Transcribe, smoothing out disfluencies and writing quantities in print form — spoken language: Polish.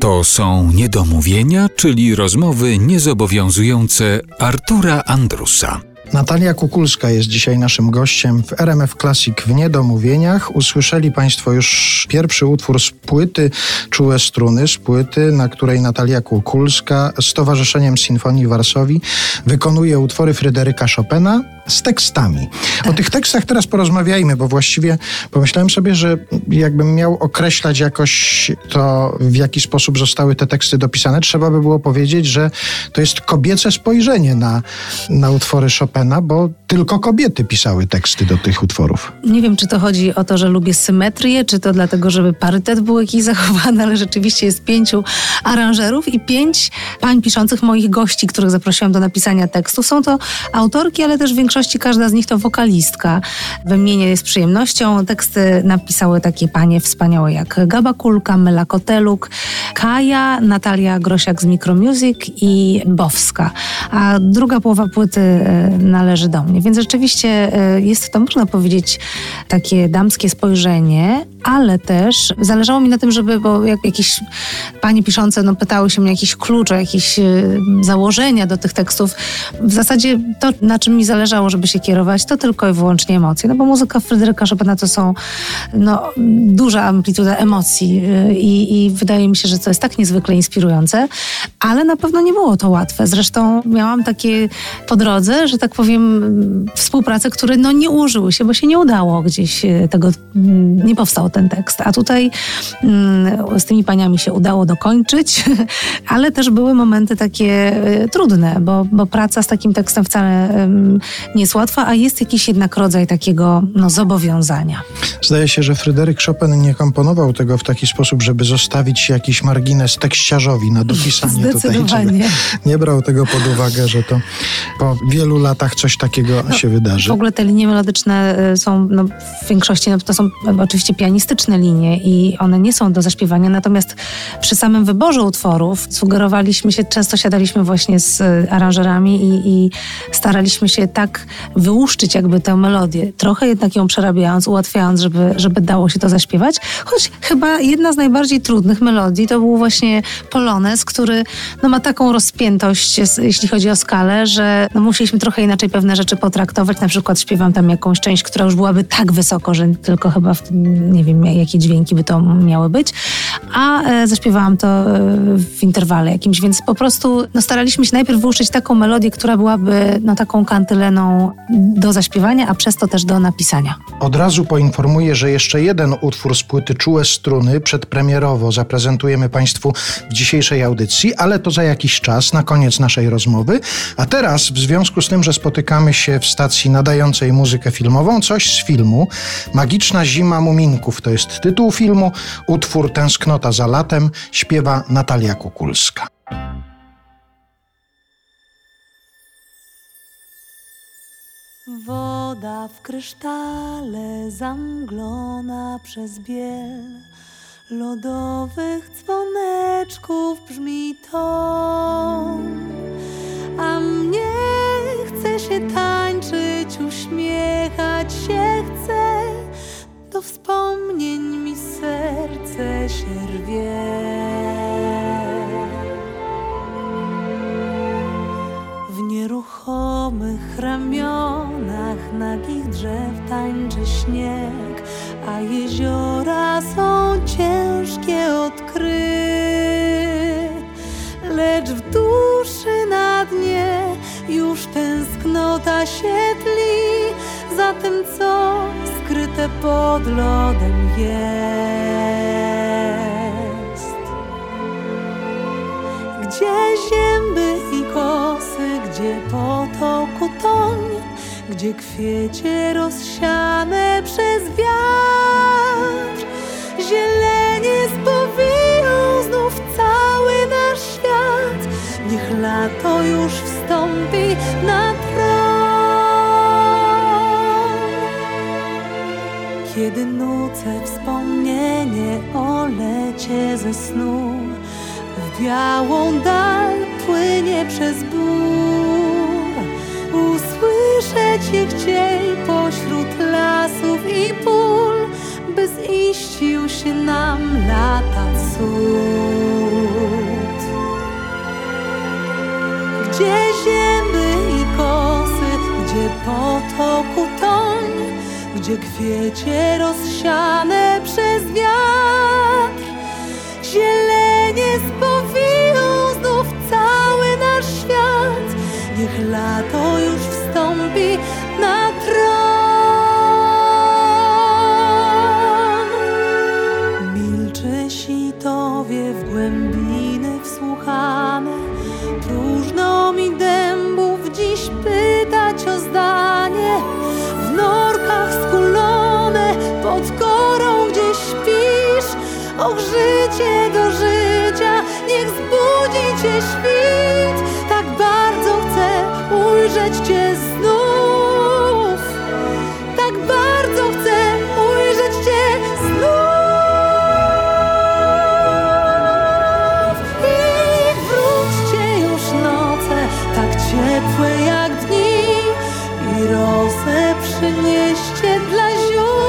To są niedomówienia, czyli rozmowy niezobowiązujące Artura Andrusa. Natalia Kukulska jest dzisiaj naszym gościem w RMF Klasik w Niedomówieniach. Usłyszeli Państwo już pierwszy utwór z płyty Czułe struny, z płyty, na której Natalia Kukulska z Towarzyszeniem Sinfonii Warszawy wykonuje utwory Fryderyka Chopina z tekstami. O tych tekstach teraz porozmawiajmy, bo właściwie pomyślałem sobie, że jakbym miał określać jakoś to, w jaki sposób zostały te teksty dopisane, trzeba by było powiedzieć, że to jest kobiece spojrzenie na utwory Chopina, bo tylko kobiety pisały teksty do tych utworów. Nie wiem, czy to chodzi o to, że lubię symetrię, czy to dlatego, żeby parytet był jakiś zachowany, ale rzeczywiście jest 5 aranżerów i 5 pań piszących, moich gości, których zaprosiłam do napisania tekstów. Są to autorki, ale też większość. Każda z nich to wokalistka. Wymienię je z przyjemnością. Teksty napisały takie panie wspaniałe jak Gaba Kulka, Mela Koteluk, Kaja, Natalia Grosiak z MicroMusic i Bowska. A druga połowa płyty należy do mnie. Więc rzeczywiście jest to, można powiedzieć, takie damskie spojrzenie, ale też zależało mi na tym, żeby, bo jakieś panie piszące pytały się mnie jakiś klucz, o jakieś założenia do tych tekstów. W zasadzie to, na czym mi zależało, żeby się kierować, to tylko i wyłącznie emocje. Bo muzyka Fryderyka Chopina to są duża amplituda emocji i wydaje mi się, że to jest tak niezwykle inspirujące, ale na pewno nie było to łatwe. Zresztą miałam takie po drodze, że tak powiem, współprace, które nie użyły się, bo się nie udało gdzieś tego, nie powstał ten tekst. A tutaj z tymi paniami się udało dokończyć, ale też były momenty takie trudne, bo praca z takim tekstem wcale nie jest łatwa, a jest jakiś jednak rodzaj takiego zobowiązania. Zdaje się, że Fryderyk Chopin nie komponował tego w taki sposób, żeby zostawić jakiś margines tekściarzowi na dopisanie. Zdecydowanie. Tutaj. Nie brał tego pod uwagę, że to po wielu latach coś takiego się wydarzy. W ogóle te linie melodyczne są w większości, to są oczywiście pianistyczne linie i one nie są do zaśpiewania, natomiast przy samym wyborze utworów sugerowaliśmy się, często siadaliśmy właśnie z aranżerami i staraliśmy się tak wyłuszczyć jakby tę melodię, trochę jednak ją przerabiając, ułatwiając, żeby dało się to zaśpiewać, choć chyba jedna z najbardziej trudnych melodii to był właśnie polonez, który ma taką rozpiętość, jeśli chodzi o skalę, że musieliśmy trochę inaczej pewne rzeczy potraktować, na przykład śpiewam tam jakąś część, która już byłaby tak wysoko, że tylko chyba nie wiem, jakie dźwięki by to miały być, a zaśpiewałam to w interwale jakimś, więc po prostu staraliśmy się najpierw wyłuszczyć taką melodię, która byłaby taką kantyleną do zaśpiewania, a przez to też do napisania. Od razu poinformuję, że jeszcze jeden utwór z płyty Czułe struny przedpremierowo zaprezentujemy Państwu w dzisiejszej audycji, ale to za jakiś czas, na koniec naszej rozmowy. A teraz, w związku z tym, że spotykamy się w stacji nadającej muzykę filmową, coś z filmu. Magiczna zima Muminków to jest tytuł filmu. Utwór Tęsknota za latem śpiewa Natalia Kukulska. Woda w krysztale zamglona przez biel lodowych dzwoneczków brzmi ton, a mnie chce się tańczyć, uśmiechać się chce, do wspomnień mi serce się rwie. W nieruchomych ramionach nagich drzew tańczy śnieg, a jeziora są ciężkie od kry. Lecz w duszy na dnie już tęsknota się tli za tym, co skryte pod lodem jest. Gdzie zięby i kosy, gdzie potoku toń, gdzie kwiecie rozsiane przez wiatr, zielenie spowiją znów cały nasz świat. Niech lato już wstąpi na tron. Kiedy nucę wspomnienie o lecie ze snu, w białą dal płynie przez ból. Usłyszę cię gdziej pośród lasów i pól, by ziścił się nam lata cud. potoku toń, gdzie kwiecie rozsiane przez wiatr, zielenie spowiją znów cały nasz świat. Niech lato już wstąpi na tron. Milczy sitowie w głębiny wsłuchane, próżno mi dębów dziś pytać o zdanie. W norkach skulone, pod korą gdzie śpisz, och życie do życia, niech zbudzi cię świt. Tak bardzo chcę ujrzeć cię znów, tak bardzo chcę ujrzeć cię znów. I wróćcie już noce, tak ciepłe jak dni, i rozę przynieście dla ziół.